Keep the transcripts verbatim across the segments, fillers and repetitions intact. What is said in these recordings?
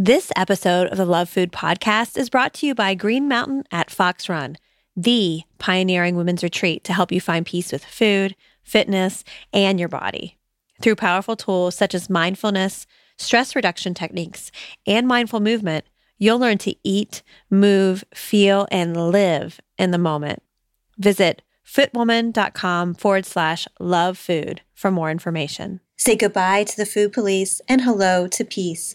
This episode of the Love Food Podcast is brought to you by Green Mountain at Fox Run, the pioneering women's retreat to help you find peace with food, fitness, and your body. Through powerful tools such as mindfulness, stress reduction techniques, and mindful movement, you'll learn to eat, move, feel, and live in the moment. Visit fitwoman.com forward slash love food for more information. Say goodbye to the food police and hello to peace.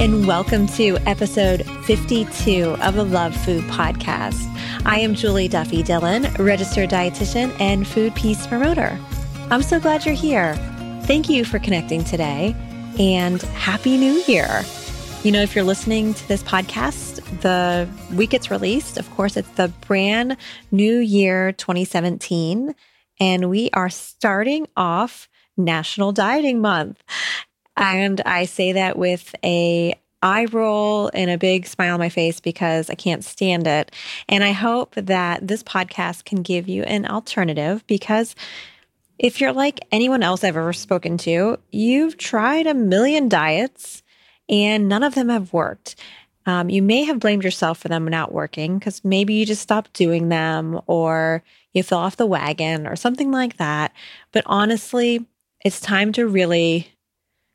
And welcome to episode fifty-two of the Love Food Podcast. I am Julie Duffy Dillon, registered dietitian and food peace promoter. I'm so glad you're here. Thank you for connecting today, and Happy New Year. You know, if you're listening to this podcast, the week it's released, of course, it's the brand new year twenty seventeen, and we are starting off National Dieting Month. And I say that with a eye roll and a big smile on my face because I can't stand it. And I hope that this podcast can give you an alternative, because if you're like anyone else I've ever spoken to, you've tried a million diets and none of them have worked. Um, you may have blamed yourself for them not working because maybe you just stopped doing them, or you fell off the wagon or something like that. But honestly, it's time to really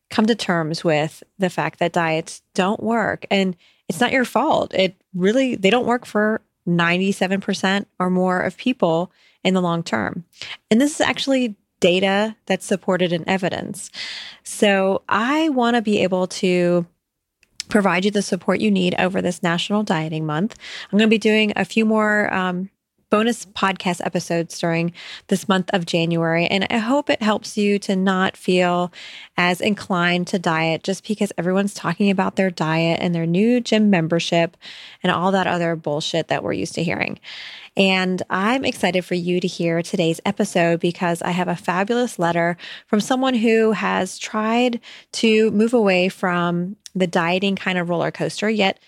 come to terms with the fact that diets don't work, and it's not your fault. It really, they don't work for ninety-seven percent or more of people in the long term. And this is actually data that's supported in evidence. So I want to be able to provide you the support you need over this National Dieting Month. I'm going to be doing a few more um, bonus podcast episodes during this month of January. And I hope it helps you to not feel as inclined to diet just because everyone's talking about their diet and their new gym membership and all that other bullshit that we're used to hearing. And I'm excited for you to hear today's episode because I have a fabulous letter from someone who has tried to move away from the dieting kind of roller coaster, yet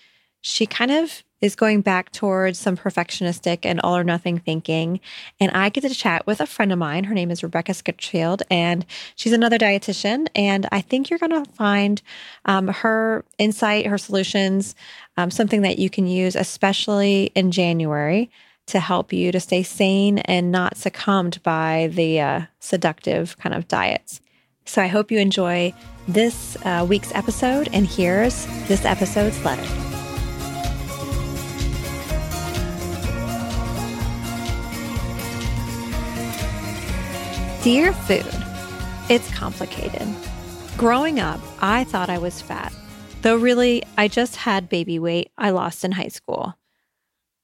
she kind of is going back towards some perfectionistic and all or nothing thinking. And I get to chat with a friend of mine. Her name is Rebecca Scritchfield, and she's another dietitian. And I think you're going to find um, her insight, her solutions, um, something that you can use, especially in January, to help you to stay sane and not succumbed by the uh, seductive kind of diets. So I hope you enjoy this uh, week's episode, and here's this episode's letter. Dear Food, it's complicated. Growing up, I thought I was fat, though really, I just had baby weight I lost in high school.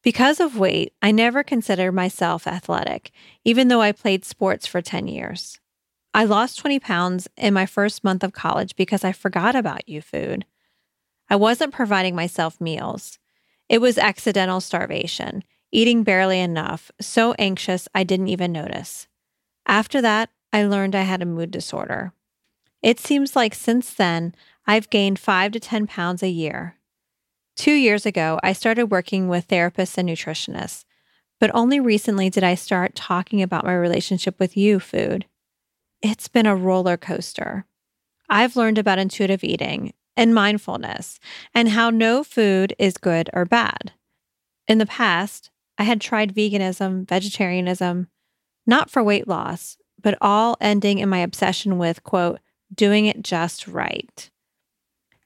Because of weight, I never considered myself athletic, even though I played sports for ten years. I lost twenty pounds in my first month of college because I forgot about you, food. I wasn't providing myself meals. It was accidental starvation, eating barely enough, so anxious I didn't even notice. After that, I learned I had a mood disorder. It seems like since then, I've gained five to ten pounds a year. Two years ago, I started working with therapists and nutritionists, but only recently did I start talking about my relationship with you, food. It's been a roller coaster. I've learned about intuitive eating and mindfulness and how no food is good or bad. In the past, I had tried veganism, vegetarianism, not for weight loss, but all ending in my obsession with, quote, doing it just right.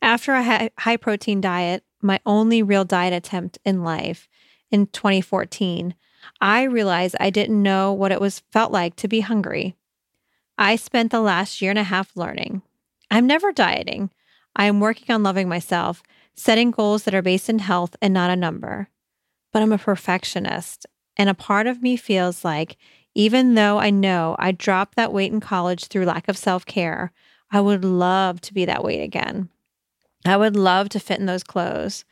After a high-protein diet, my only real diet attempt in life, in twenty fourteen, I realized I didn't know what it was felt like to be hungry. I spent the last year and a half learning. I'm never dieting. I am working on loving myself, setting goals that are based in health and not a number. But I'm a perfectionist, and a part of me feels like, even though I know I dropped that weight in college through lack of self-care, I would love to be that weight again. I would love to fit in those clothes.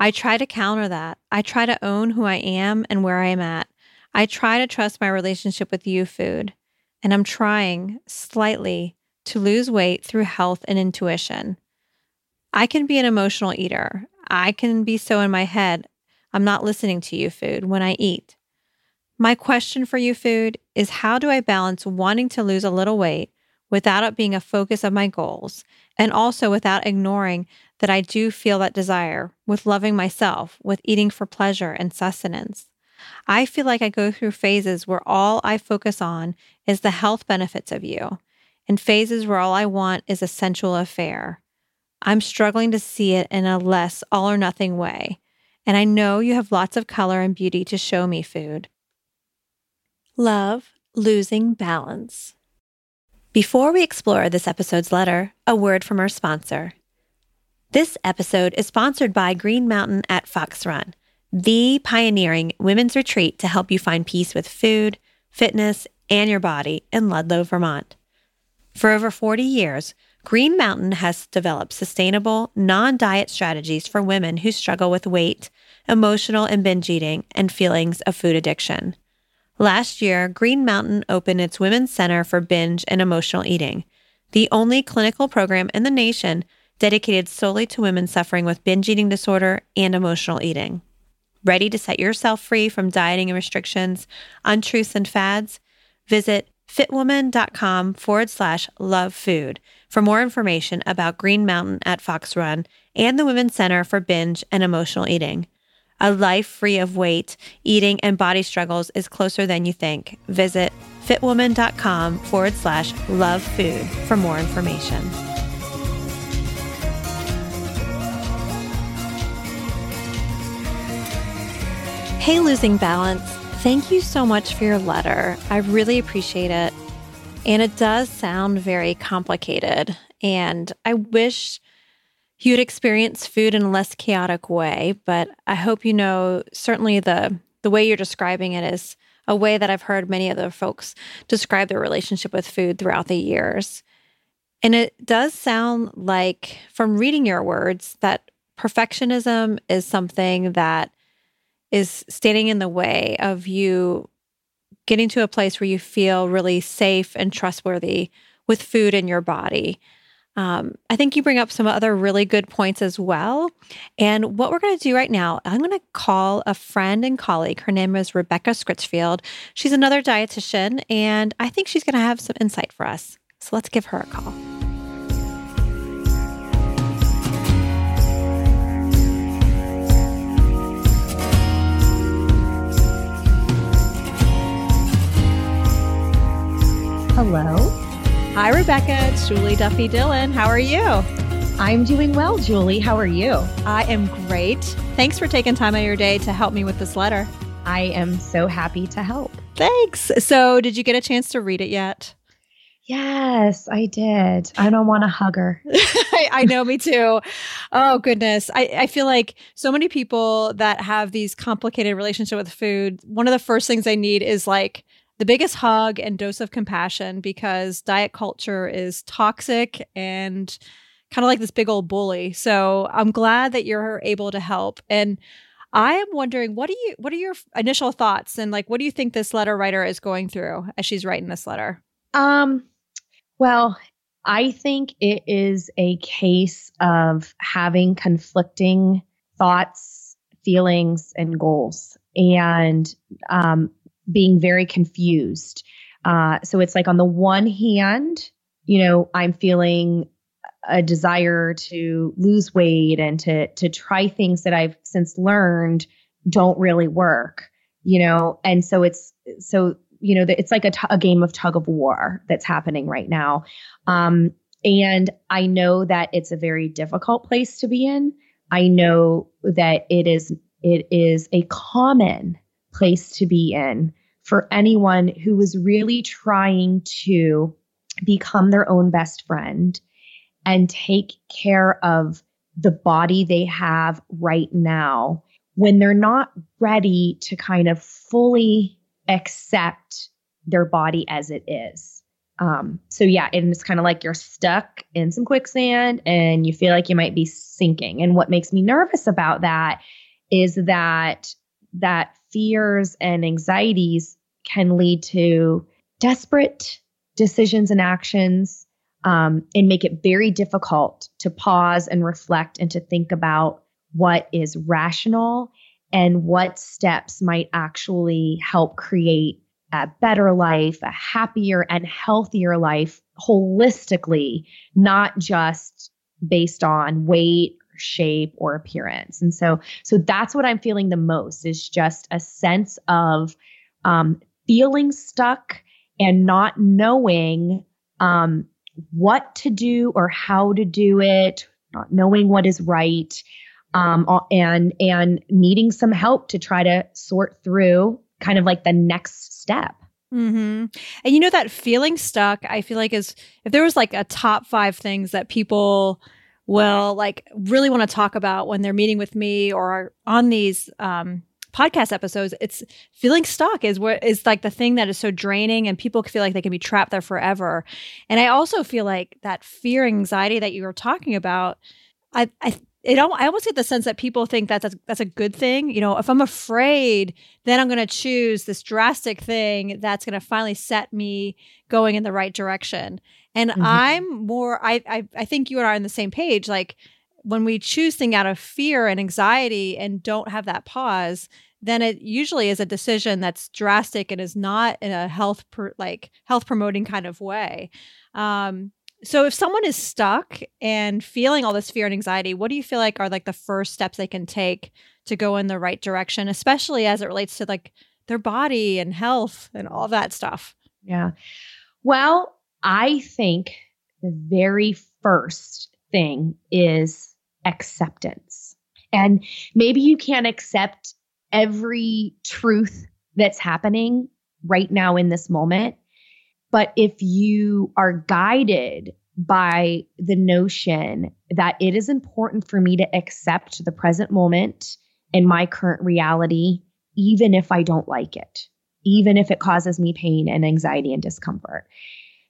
I try to counter that. I try to own who I am and where I am at. I try to trust my relationship with you, food. And I'm trying, slightly, to lose weight through health and intuition. I can be an emotional eater. I can be so in my head. I'm not listening to you, food, when I eat. My question for you, food, is how do I balance wanting to lose a little weight without it being a focus of my goals, and also without ignoring that I do feel that desire, with loving myself, with eating for pleasure and sustenance? I feel like I go through phases where all I focus on is the health benefits of you, and phases where all I want is a sensual affair. I'm struggling to see it in a less all-or-nothing way, and I know you have lots of color and beauty to show me, food. Love, losing balance. Before we explore this episode's letter, a word from our sponsor. This episode is sponsored by Green Mountain at Fox Run, the pioneering women's retreat to help you find peace with food, fitness, and your body in Ludlow, Vermont. For over forty years, Green Mountain has developed sustainable, non-diet strategies for women who struggle with weight, emotional and binge eating, and feelings of food addiction. Last year, Green Mountain opened its Women's Center for Binge and Emotional Eating, the only clinical program in the nation dedicated solely to women suffering with binge eating disorder and emotional eating. Ready to set yourself free from dieting and restrictions, untruths, and fads? Visit fitwoman.com forward slash love food for more information about Green Mountain at Fox Run and the Women's Center for Binge and Emotional Eating. A life free of weight, eating, and body struggles is closer than you think. Visit fitwoman.com forward slash love food for more information. Hey, Losing Balance. Thank you so much for your letter. I really appreciate it. And it does sound very complicated. And I wish you'd experience food in a less chaotic way, but I hope you know certainly the the way you're describing it is a way that I've heard many other folks describe their relationship with food throughout the years. And it does sound like, from reading your words, that perfectionism is something that is standing in the way of you getting to a place where you feel really safe and trustworthy with food in your body. Um, I think you bring up some other really good points as well. And what we're going to do right now, I'm going to call a friend and colleague. Her name is Rebecca Scritchfield. She's another dietitian, and I think she's going to have some insight for us. So let's give her a call. Hello. Hi, Rebecca. It's Julie Duffy Dillon. How are you? I'm doing well, Julie. How are you? I am great. Thanks for taking time out of your day to help me with this letter. I am so happy to help. Thanks. So did you get a chance to read it yet? Yes, I did. I don't want to hug her. I, I know, me too. Oh, goodness. I, I feel like so many people that have these complicated relationships with food, one of the first things they need is like the biggest hug and dose of compassion, because diet culture is toxic and kind of like this big old bully. So I'm glad that you're able to help. And I am wondering, what do you, what are your initial thoughts, and like, what do you think this letter writer is going through as she's writing this letter? Um, well, I think it is a case of having conflicting thoughts, feelings, and goals, and um, being very confused. Uh, so it's like, on the one hand, you know, I'm feeling a desire to lose weight and to, to try things that I've since learned don't really work, you know? And so it's, so, you know, it's like a, t- a game of tug of war that's happening right now. Um, and I know that it's a very difficult place to be in. I know that it is, it is a common place to be in for anyone who is really trying to become their own best friend and take care of the body they have right now, when they're not ready to kind of fully accept their body as it is. Um, so yeah, and it's kind of like you're stuck in some quicksand and you feel like you might be sinking. And what makes me nervous about that is that that fears and anxieties can lead to desperate decisions and actions, um, and make it very difficult to pause and reflect and to think about what is rational and what steps might actually help create a better life, a happier and healthier life holistically, not just based on weight, shape, or appearance. And so, so that's what I'm feeling the most, is just a sense of um, feeling stuck and not knowing um, what to do or how to do it, not knowing what is right, um, and, and needing some help to try to sort through kind of like the next step. Mm-hmm. And you know, that feeling stuck, I feel like, is, if there was like a top five things that people will like really want to talk about when they're meeting with me or on these um, podcast episodes, it's feeling stuck is what is like the thing that is so draining, and people feel like they can be trapped there forever. And I also feel like that fear, anxiety that you were talking about, I I it I almost get the sense that people think that that's that's a good thing. You know, if I'm afraid, then I'm going to choose this drastic thing that's going to finally set me going in the right direction. And mm-hmm. I'm more, I, I I think you and I are on the same page. Like, when we choose things out of fear and anxiety and don't have that pause, then it usually is a decision that's drastic and is not in a health, per, like health promoting kind of way. Um, so if someone is stuck and feeling all this fear and anxiety, what do you feel like are like the first steps they can take to go in the right direction, especially as it relates to like their body and health and all that stuff? Yeah. Well, I think the very first thing is acceptance. And maybe you can't accept every truth that's happening right now in this moment, but if you are guided by the notion that it is important for me to accept the present moment and my current reality even if I don't like it, even if it causes me pain and anxiety and discomfort.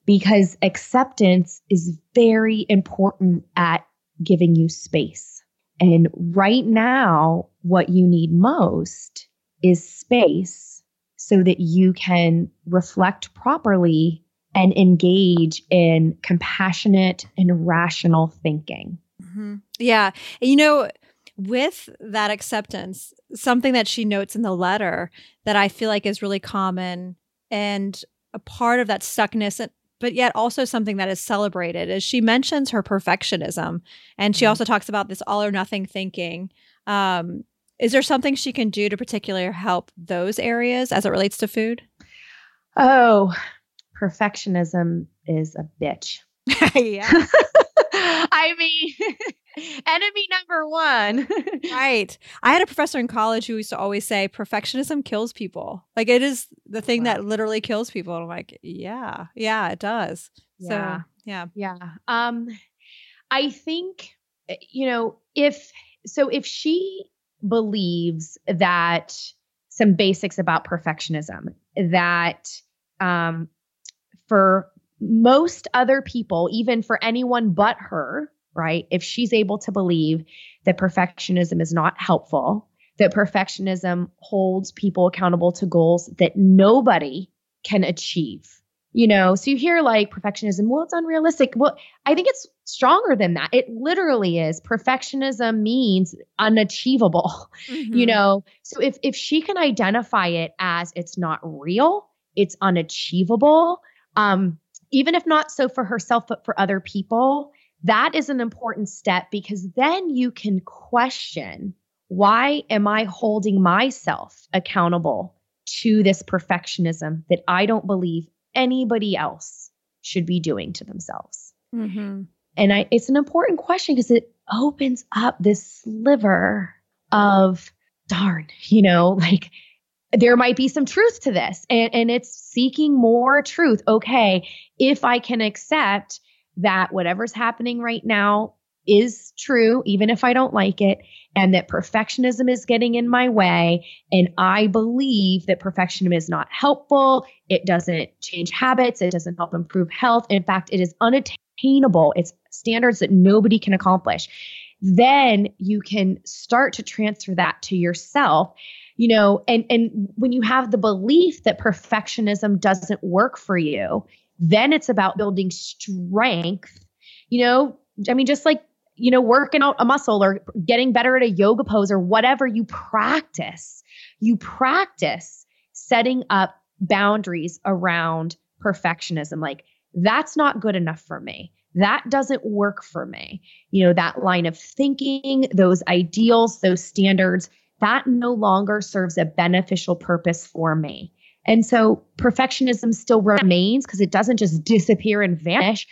Because acceptance is very important at giving you space. And right now, what you need most is space so that you can reflect properly and engage in compassionate and rational thinking. Mm-hmm. Yeah. You know, with that acceptance, something that she notes in the letter that I feel like is really common and a part of that stuckness and but yet also something that is celebrated is she mentions her perfectionism. And she also talks about this all or nothing thinking. Um, is there something she can do to particularly help those areas as it relates to food? Oh, perfectionism is a bitch. Yeah. I mean, enemy number one. Right. I had a professor in college who used to always say perfectionism kills people. Like it is the thing wow. that literally kills people. And I'm like, yeah, yeah, it does. Yeah. So, yeah. Yeah. Um, I think, you know, if, so if she believes that some basics about perfectionism, that um, for most other people, even for anyone but her, right? If she's able to believe that perfectionism is not helpful, that perfectionism holds people accountable to goals that nobody can achieve, you know, so you hear like perfectionism, well, it's unrealistic. Well, I think it's stronger than that. It literally is. Perfectionism means unachievable, mm-hmm. you know? So if, if she can identify it as it's not real, it's unachievable, um, even if not so for herself, but for other people, that is an important step because then you can question, why am I holding myself accountable to this perfectionism that I don't believe anybody else should be doing to themselves? Mm-hmm. And I, it's an important question because it opens up this sliver of darn, you know, like there might be some truth to this, and, and it's seeking more truth. Okay, if I can accept that whatever's happening right now is true, even if I don't like it, and that perfectionism is getting in my way, and I believe that perfectionism is not helpful, it doesn't change habits, it doesn't help improve health. In fact, it is unattainable. It's standards that nobody can accomplish. Then you can start to transfer that to yourself. You know, and, and when you have the belief that perfectionism doesn't work for you, then it's about building strength, you know, I mean, just like, you know, working out a muscle or getting better at a yoga pose or whatever you practice, you practice setting up boundaries around perfectionism. Like, that's not good enough for me. That doesn't work for me. You know, that line of thinking, those ideals, those standards, that no longer serves a beneficial purpose for me. And so perfectionism still remains because it doesn't just disappear and vanish,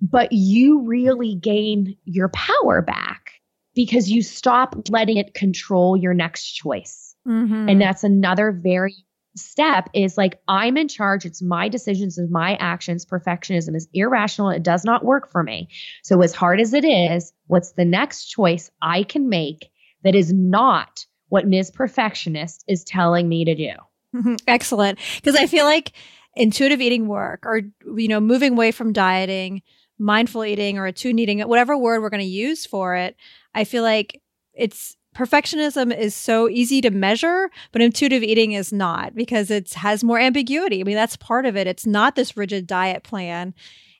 but you really gain your power back because you stop letting it control your next choice. Mm-hmm. And that's another very step is like, I'm in charge. It's my decisions and my actions. Perfectionism is irrational. It does not work for me. So as hard as it is, what's the next choice I can make that is not what Miz Perfectionist is telling me to do? Excellent. Because I feel like intuitive eating work or, you know, moving away from dieting, mindful eating or attuned eating, whatever word we're going to use for it, I feel like it's perfectionism is so easy to measure, but intuitive eating is not because it has more ambiguity. I mean, that's part of it. It's not this rigid diet plan.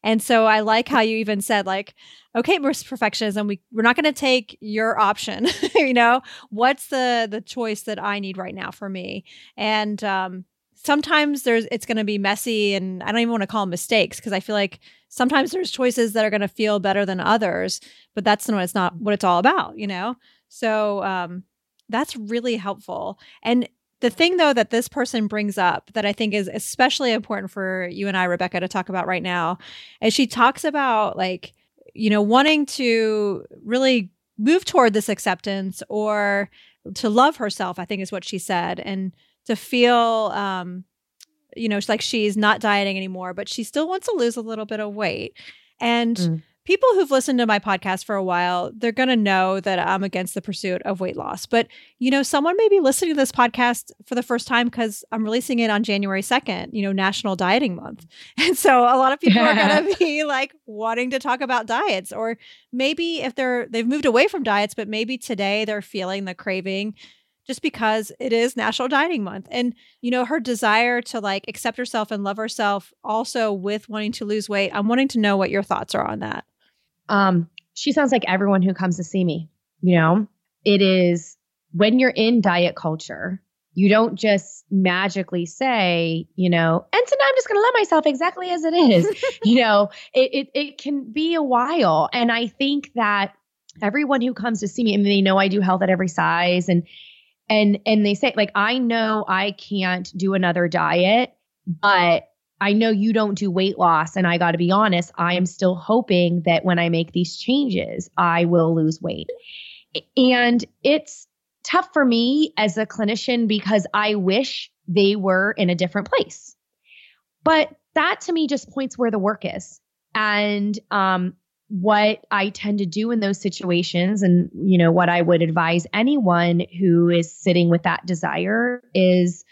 And so I like how you even said, like, okay, we're perfectionism. We, we're not going to take your option. You know, what's the the choice that I need right now for me? And um, sometimes there's it's going to be messy, and I don't even want to call them mistakes because I feel like sometimes there's choices that are going to feel better than others, but that's not what it's not what it's all about, you know. So um, that's really helpful. And the thing, though, that this person brings up that I think is especially important for you and I, Rebecca, to talk about right now, is she talks about, like, you know, wanting to really move toward this acceptance or to love herself, I think is what she said, and to feel, um, you know, like she's not dieting anymore, but she still wants to lose a little bit of weight. And mm. people who've listened to my podcast for a while, they're going to know that I'm against the pursuit of weight loss. But, you know, someone may be listening to this podcast for the first time because I'm releasing it on January second, you know, National Dieting Month. And so a lot of people yeah. are going to be like wanting to talk about diets, or maybe if they're, they've moved away from diets, but maybe today they're feeling the craving just because it is National Dieting Month. And, you know, her desire to like accept herself and love herself also with wanting to lose weight. I'm wanting to know what your thoughts are on that. Um, she sounds like everyone who comes to see me. You know, it is when you're in diet culture, you don't just magically say, you know, and tonight I'm just going to love myself exactly as it is. You know, it, it, it can be a while. And I think that everyone who comes to see me, and they know I do health at every size, and And and they say, like, I know I can't do another diet, but I know you don't do weight loss. And I got to be honest, I am still hoping that when I make these changes, I will lose weight. And it's tough for me as a clinician because I wish they were in a different place. But that to me just points where the work is. And um, what I tend to do in those situations, and you know what I would advise anyone who is sitting with that desire, is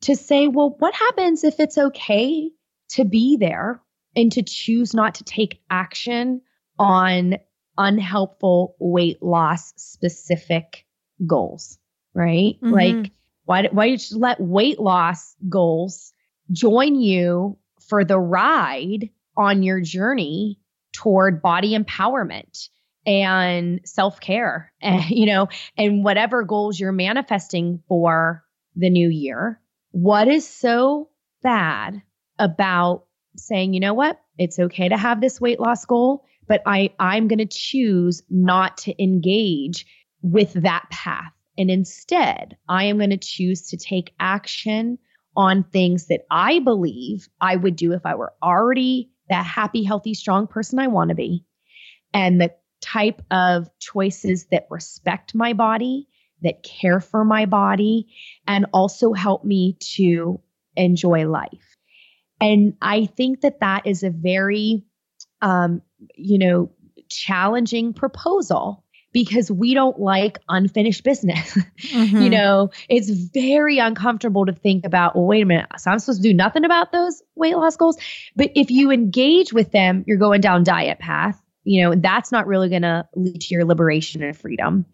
to say, well, what happens if it's okay to be there and to choose not to take action on unhelpful weight loss specific goals, right? Mm-hmm. Like, why why did you let weight loss goals join you for the ride on your journey toward body empowerment and self-care and, you know, and whatever goals you're manifesting for the new year? What is so bad about saying, you know what, it's okay to have this weight loss goal, but I, I'm going to choose not to engage with that path. And instead, I am going to choose to take action on things that I believe I would do if I were already that happy, healthy, strong person I want to be, and the type of choices that respect my body, that care for my body, and also help me to enjoy life. And I think that that is a very, um, you know, challenging proposal because we don't like unfinished business. Mm-hmm. You know, it's very uncomfortable to think about, well, wait a minute, so I'm supposed to do nothing about those weight loss goals? But if you engage with them, you're going down diet path, you know, and that's not really going to lead to your liberation and freedom.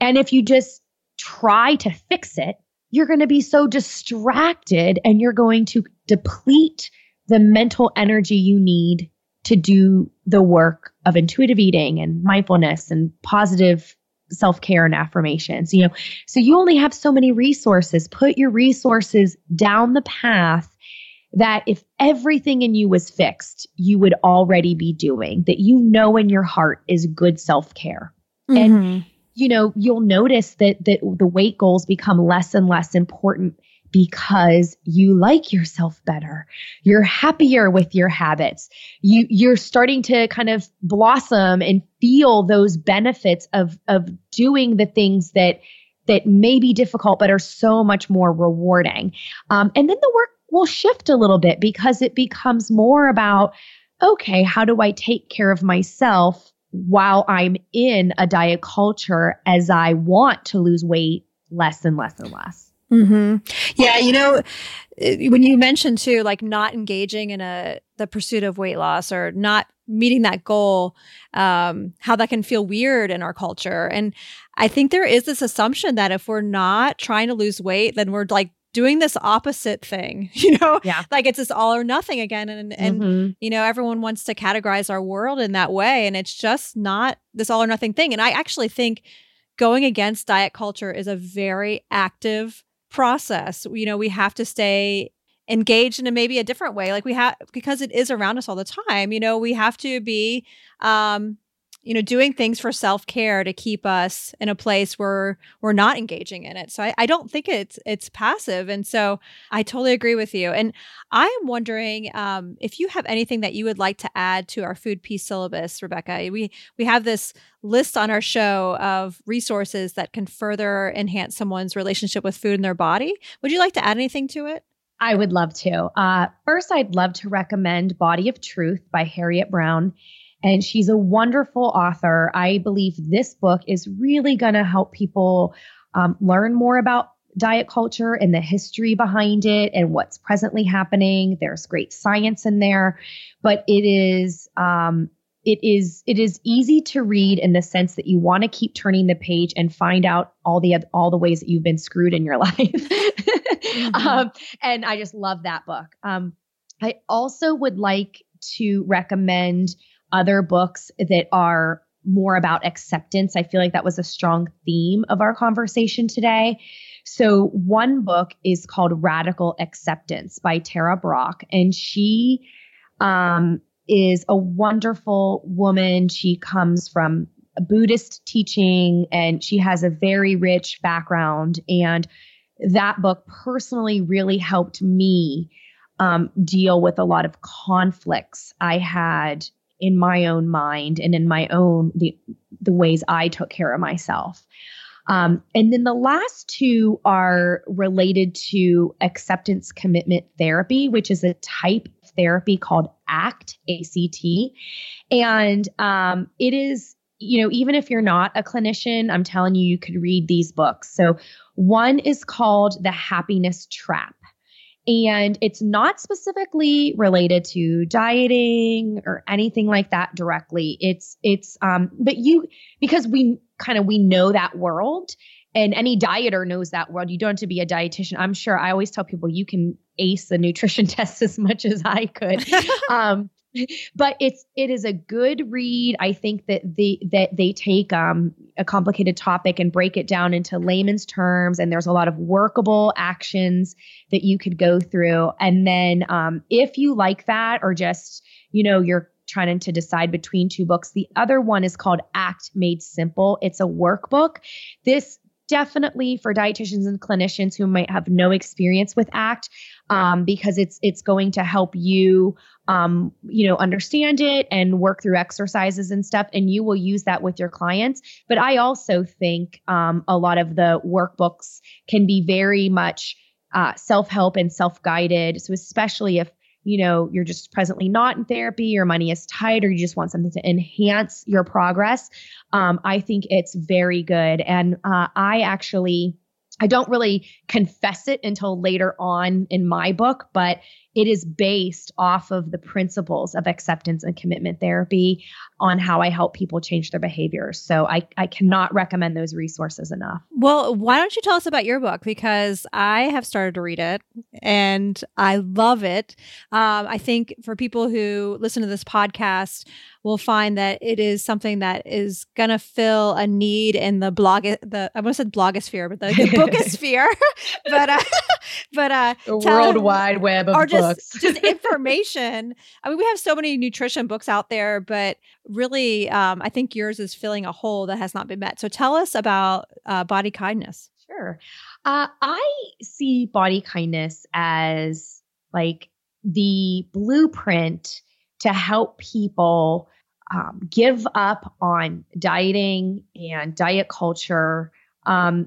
And if you just try to fix it, you're going to be so distracted and you're going to deplete the mental energy you need to do the work of intuitive eating and mindfulness and positive self-care and affirmations, you know. So you only have so many resources. Put your resources down the path that if everything in you was fixed, you would already be doing, that you know in your heart is good self-care. Mm-hmm. And, you know, you'll notice that that the weight goals become less and less important because you like yourself better. You're happier with your habits. You, you're starting to kind of blossom and feel those benefits of, of doing the things that, that may be difficult, but are so much more rewarding. Um, and then the work will shift a little bit because it becomes more about, okay, how do I take care of myself while I'm in a diet culture as I want to lose weight less and less and less? Hmm. Yeah. You know, when you mentioned too, like not engaging in a the pursuit of weight loss or not meeting that goal, um, how that can feel weird in our culture. And I think there is this assumption that if we're not trying to lose weight, then we're like doing this opposite thing, you know, yeah. like it's this all or nothing again. And, and mm-hmm. you know, everyone wants to categorize our world in that way. And it's just not this all or nothing thing. And I actually think going against diet culture is a very active process. You know, we have to stay engaged in a, maybe a different way. Like we have, because it is around us all the time, you know, we have to be, um, you know, doing things for self-care to keep us in a place where we're not engaging in it. So I, I don't think it's, it's passive. And so I totally agree with you. And I'm wondering um, if you have anything that you would like to add to our food peace syllabus, Rebecca. We, we have this list on our show of resources that can further enhance someone's relationship with food and their body. Would you like to add anything to it? I would love to. Uh, first, I'd love to recommend Body of Truth by Harriet Brown. and she's a wonderful author. I believe this book is really going to help people um, learn more about diet culture and the history behind it and what's presently happening. There's great science in there, but it is um, it is it is easy to read in the sense that you want to keep turning the page and find out all the all the ways that you've been screwed in your life. Mm-hmm. um, and I just love that book. Um, I also would like to recommend other books that are more about acceptance. I feel like that was a strong theme of our conversation today. So one book is called Radical Acceptance by Tara Brach, and she um, is a wonderful woman. She comes from Buddhist teaching, and she has a very rich background. And that book personally really helped me um, deal with a lot of conflicts I had in my own mind and in my own, the, the ways I took care of myself. Um, and then the last two are related to acceptance commitment therapy, which is a type of therapy called ACT, A C T. And um, it is, you know, even if you're not a clinician, I'm telling you, you could read these books. So one is called The Happiness Trap. And it's not specifically related to dieting or anything like that directly. It's, it's, um, but you, because we kind of, we know that world and any dieter knows that world. You don't have to be a dietitian. I'm sure I always tell people you can ace the nutrition test as much as I could. um, but it's, it is a good read. I think that the, that they take, um, a complicated topic and break it down into layman's terms. And there's a lot of workable actions that you could go through. And then, um, if you like that, or just, you know, you're trying to decide between two books, the other one is called ACT Made Simple. It's a workbook. This definitely for dietitians and clinicians who might have no experience with ACT, um, because it's, it's going to help you, um, you know, understand it and work through exercises and stuff. And you will use that with your clients. But I also think, um, a lot of the workbooks can be very much, uh, self-help and self-guided. So especially if, you know, you're just presently not in therapy, your money is tight, or you just want something to enhance your progress. Um, I think it's very good. And uh, I actually, I don't really confess it until later on in my book, but it is based off of the principles of acceptance and commitment therapy on how I help people change their behaviors. So I, I cannot recommend those resources enough. Well, why don't you tell us about your book? Because I have started to read it and I love it. Um, I think for people who listen to this podcast, will find that it is something that is going to fill a need in the blog, the, I almost said blogosphere, but the, the bookosphere, but, uh, but, uh, the world wide web of books. Just, just information. I mean, we have so many nutrition books out there, but really, um, I think yours is filling a hole that has not been met. So tell us about uh, Body Kindness. Sure. Uh, I see Body Kindness as like the blueprint to help people um, give up on dieting and diet culture, um,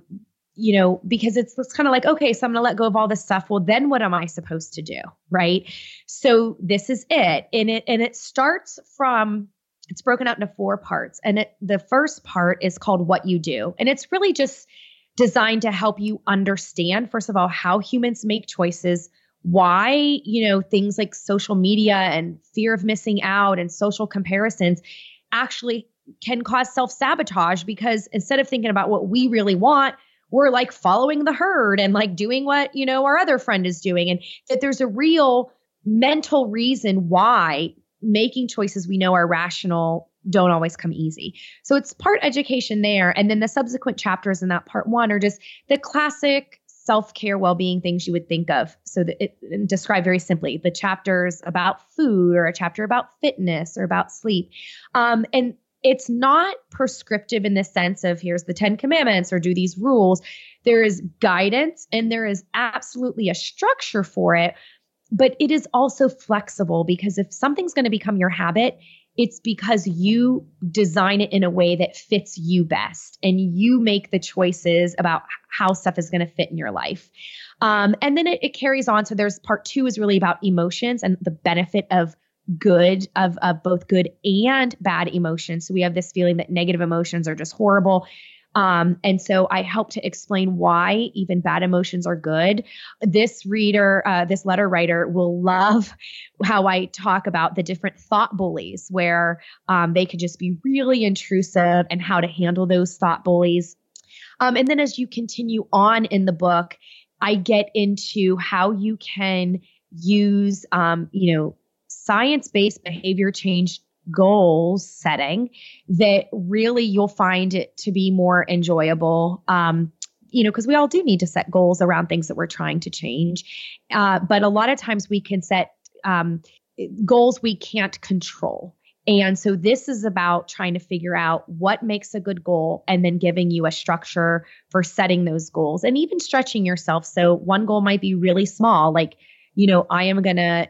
you know, because it's, it's kind of like, okay, so I'm going to let go of all this stuff. Well, then what am I supposed to do? Right. So this is it. And it, and it starts from, it's broken up into four parts. And it, the first part is called What You Do. And it's really just designed to help you understand, first of all, how humans make choices, why, you know, things like social media and fear of missing out and social comparisons actually can cause self-sabotage, because instead of thinking about what we really want, we're like following the herd and like doing what, you know, our other friend is doing. And that there's a real mental reason why making choices we know are rational don't always come easy. So it's part education there. And then the subsequent chapters in that part one are just the classic self-care, well-being things you would think of. So that it described very simply the chapters about food or a chapter about fitness or about sleep. Um, and it's not prescriptive in the sense of here's the ten commandments or do these rules. There is guidance and there is absolutely a structure for it, but it is also flexible, because if something's going to become your habit, it's because you design it in a way that fits you best and you make the choices about how stuff is going to fit in your life. Um, and then it, it carries on. So there's part two is really about emotions and the benefit of good of, of both good and bad emotions. So we have this feeling that negative emotions are just horrible. Um, and so I help to explain why even bad emotions are good. This reader, uh, this letter writer will love how I talk about the different thought bullies where, um, they could just be really intrusive and how to handle those thought bullies. Um, and then as you continue on in the book, I get into how you can use, um, you know, science-based behavior change goal setting that really you'll find it to be more enjoyable. Um, you know, because we all do need to set goals around things that we're trying to change. Uh, but a lot of times we can set um, goals we can't control. And so this is about trying to figure out what makes a good goal and then giving you a structure for setting those goals and even stretching yourself. So one goal might be really small, like, you know, I am going to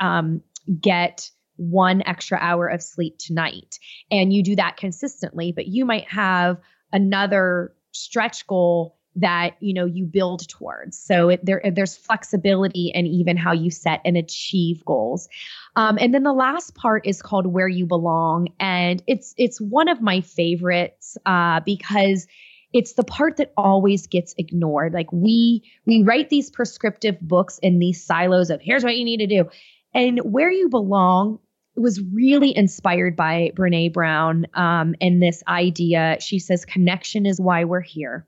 um, get one extra hour of sleep tonight. And you do that consistently, but you might have another stretch goal that, you know, you build towards. So it, there, there's flexibility in even how you set and achieve goals. Um, and then the last part is called Where You Belong. And it's, it's one of my favorites uh, because it's the part that always gets ignored. Like we, we write these prescriptive books in these silos of here's what you need to do. And Where You Belong was really inspired by Brené Brown um, and this idea. She says, connection is why we're here.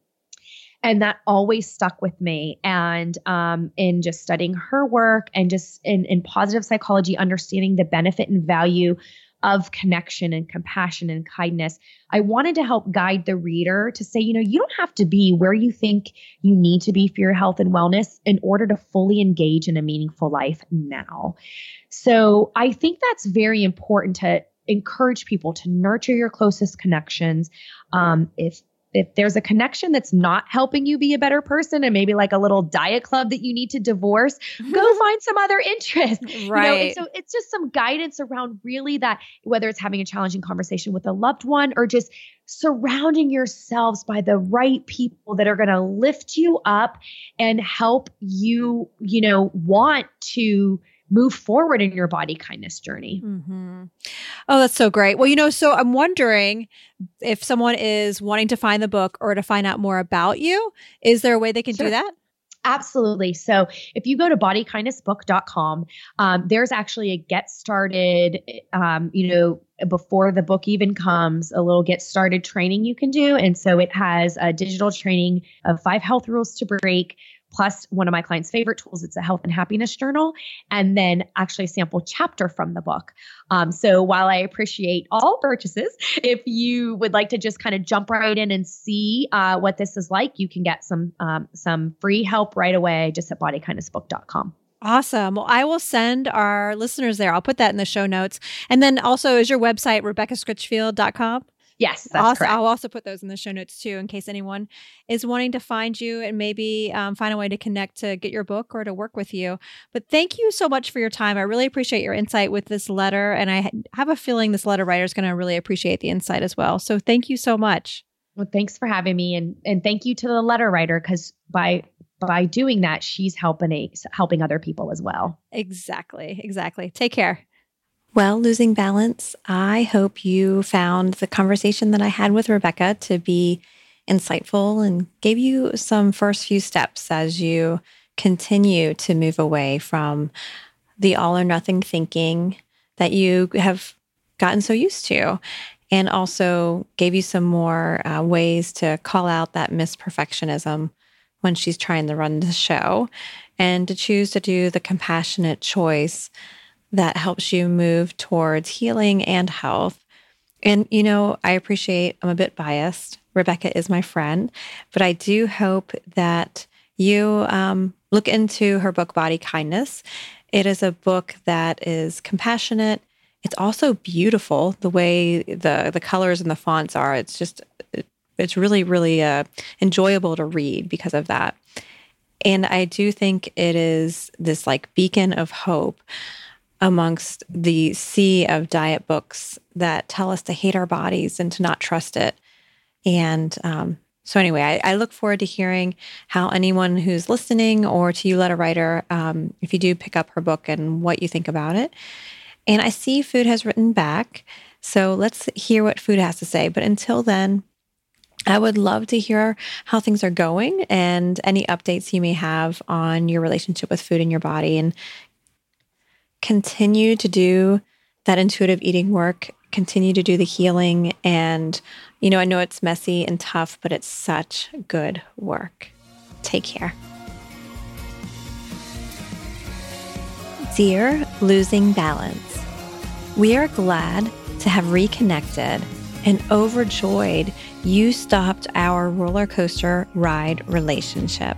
And that always stuck with me. And um, in just studying her work and just in, in positive psychology, understanding the benefit and value of connection and compassion and kindness, I wanted to help guide the reader to say, you know, you don't have to be where you think you need to be for your health and wellness in order to fully engage in a meaningful life now. So I think that's very important to encourage people to nurture your closest connections. Um, if If there's a connection that's not helping you be a better person and maybe like a little diet club that you need to divorce, go find some other interest. Right. You know? And so it's just some guidance around really that, whether it's having a challenging conversation with a loved one or just surrounding yourselves by the right people that are going to lift you up and help you, you know, want to move forward in your body kindness journey. Mm-hmm. Oh, that's so great. Well, you know, so I'm wondering if someone is wanting to find the book or to find out more about you, is there a way they can Sure. do that? Absolutely. So if you go to body kindness book dot com, um, there's actually a get started, um, you know, before the book even comes, a little get started training you can do. And so it has a digital training of five health rules to break, plus one of my clients' favorite tools. It's a health and happiness journal, and then actually a sample chapter from the book. Um, so while I appreciate all purchases, if you would like to just kind of jump right in and see uh, what this is like, you can get some um, some free help right away just at body kindness book dot com. Awesome. Well, I will send our listeners there. I'll put that in the show notes. And then also, is your website rebecca scritchfield dot com? Yes, that's also, correct. I'll also put those in the show notes too, in case anyone is wanting to find you and maybe um, find a way to connect to get your book or to work with you. But thank you so much for your time. I really appreciate your insight with this letter. And I have a feeling this letter writer is going to really appreciate the insight as well. So thank you so much. Well, thanks for having me. And and thank you to the letter writer, because by by doing that, she's helping a, helping other people as well. Exactly. Exactly. Take care. Well, Losing Balance, I hope you found the conversation that I had with Rebecca to be insightful and gave you some first few steps as you continue to move away from the all or nothing thinking that you have gotten so used to, and also gave you some more uh, ways to call out that Miss Perfectionism when she's trying to run the show, and to choose to do the compassionate choice that helps you move towards healing and health. And, you know, I appreciate, I'm a bit biased. Rebecca is my friend, but I do hope that you um, look into her book, Body Kindness. It is a book that is compassionate. It's also beautiful, the way the, the colors and the fonts are. It's just, it, it's really, really uh, enjoyable to read because of that. And I do think it is this like beacon of hope amongst the sea of diet books that tell us to hate our bodies and to not trust it. And um, so anyway, I, I look forward to hearing how anyone who's listening, or to you letter writer, um, if you do pick up her book and what you think about it. And I see Food has written back, so let's hear what Food has to say. But until then, I would love to hear how things are going and any updates you may have on your relationship with food and your body, and continue to do that intuitive eating work, continue to do the healing. And, you know, I know it's messy and tough, but it's such good work. Take care. Dear Losing Balance, we are glad to have reconnected and overjoyed you stopped our roller coaster ride relationship.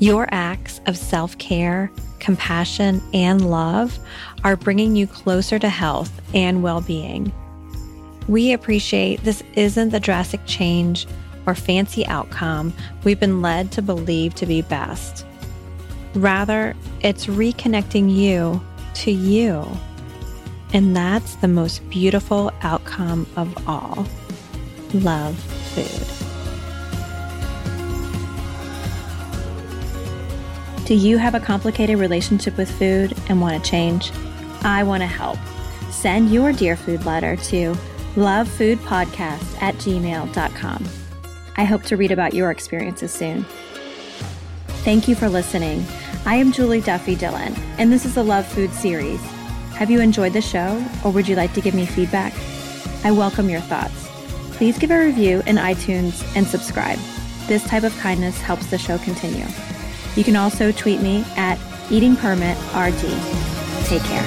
Your acts of self-care, compassion, and love are bringing you closer to health and well-being. We appreciate this isn't the drastic change or fancy outcome we've been led to believe to be best. Rather, it's reconnecting you to you. And that's the most beautiful outcome of all. Love, Food. Do you have a complicated relationship with food and want to change? I want to help. Send your Dear Food letter to lovefoodpodcast at gmail dot com. I hope to read about your experiences soon. Thank you for listening. I am Julie Duffy Dillon, and this is the Love Food series. Have you enjoyed the show, or would you like to give me feedback? I welcome your thoughts. Please give a review in iTunes and subscribe. This type of kindness helps the show continue. You can also tweet me at eating permit R D. Take care.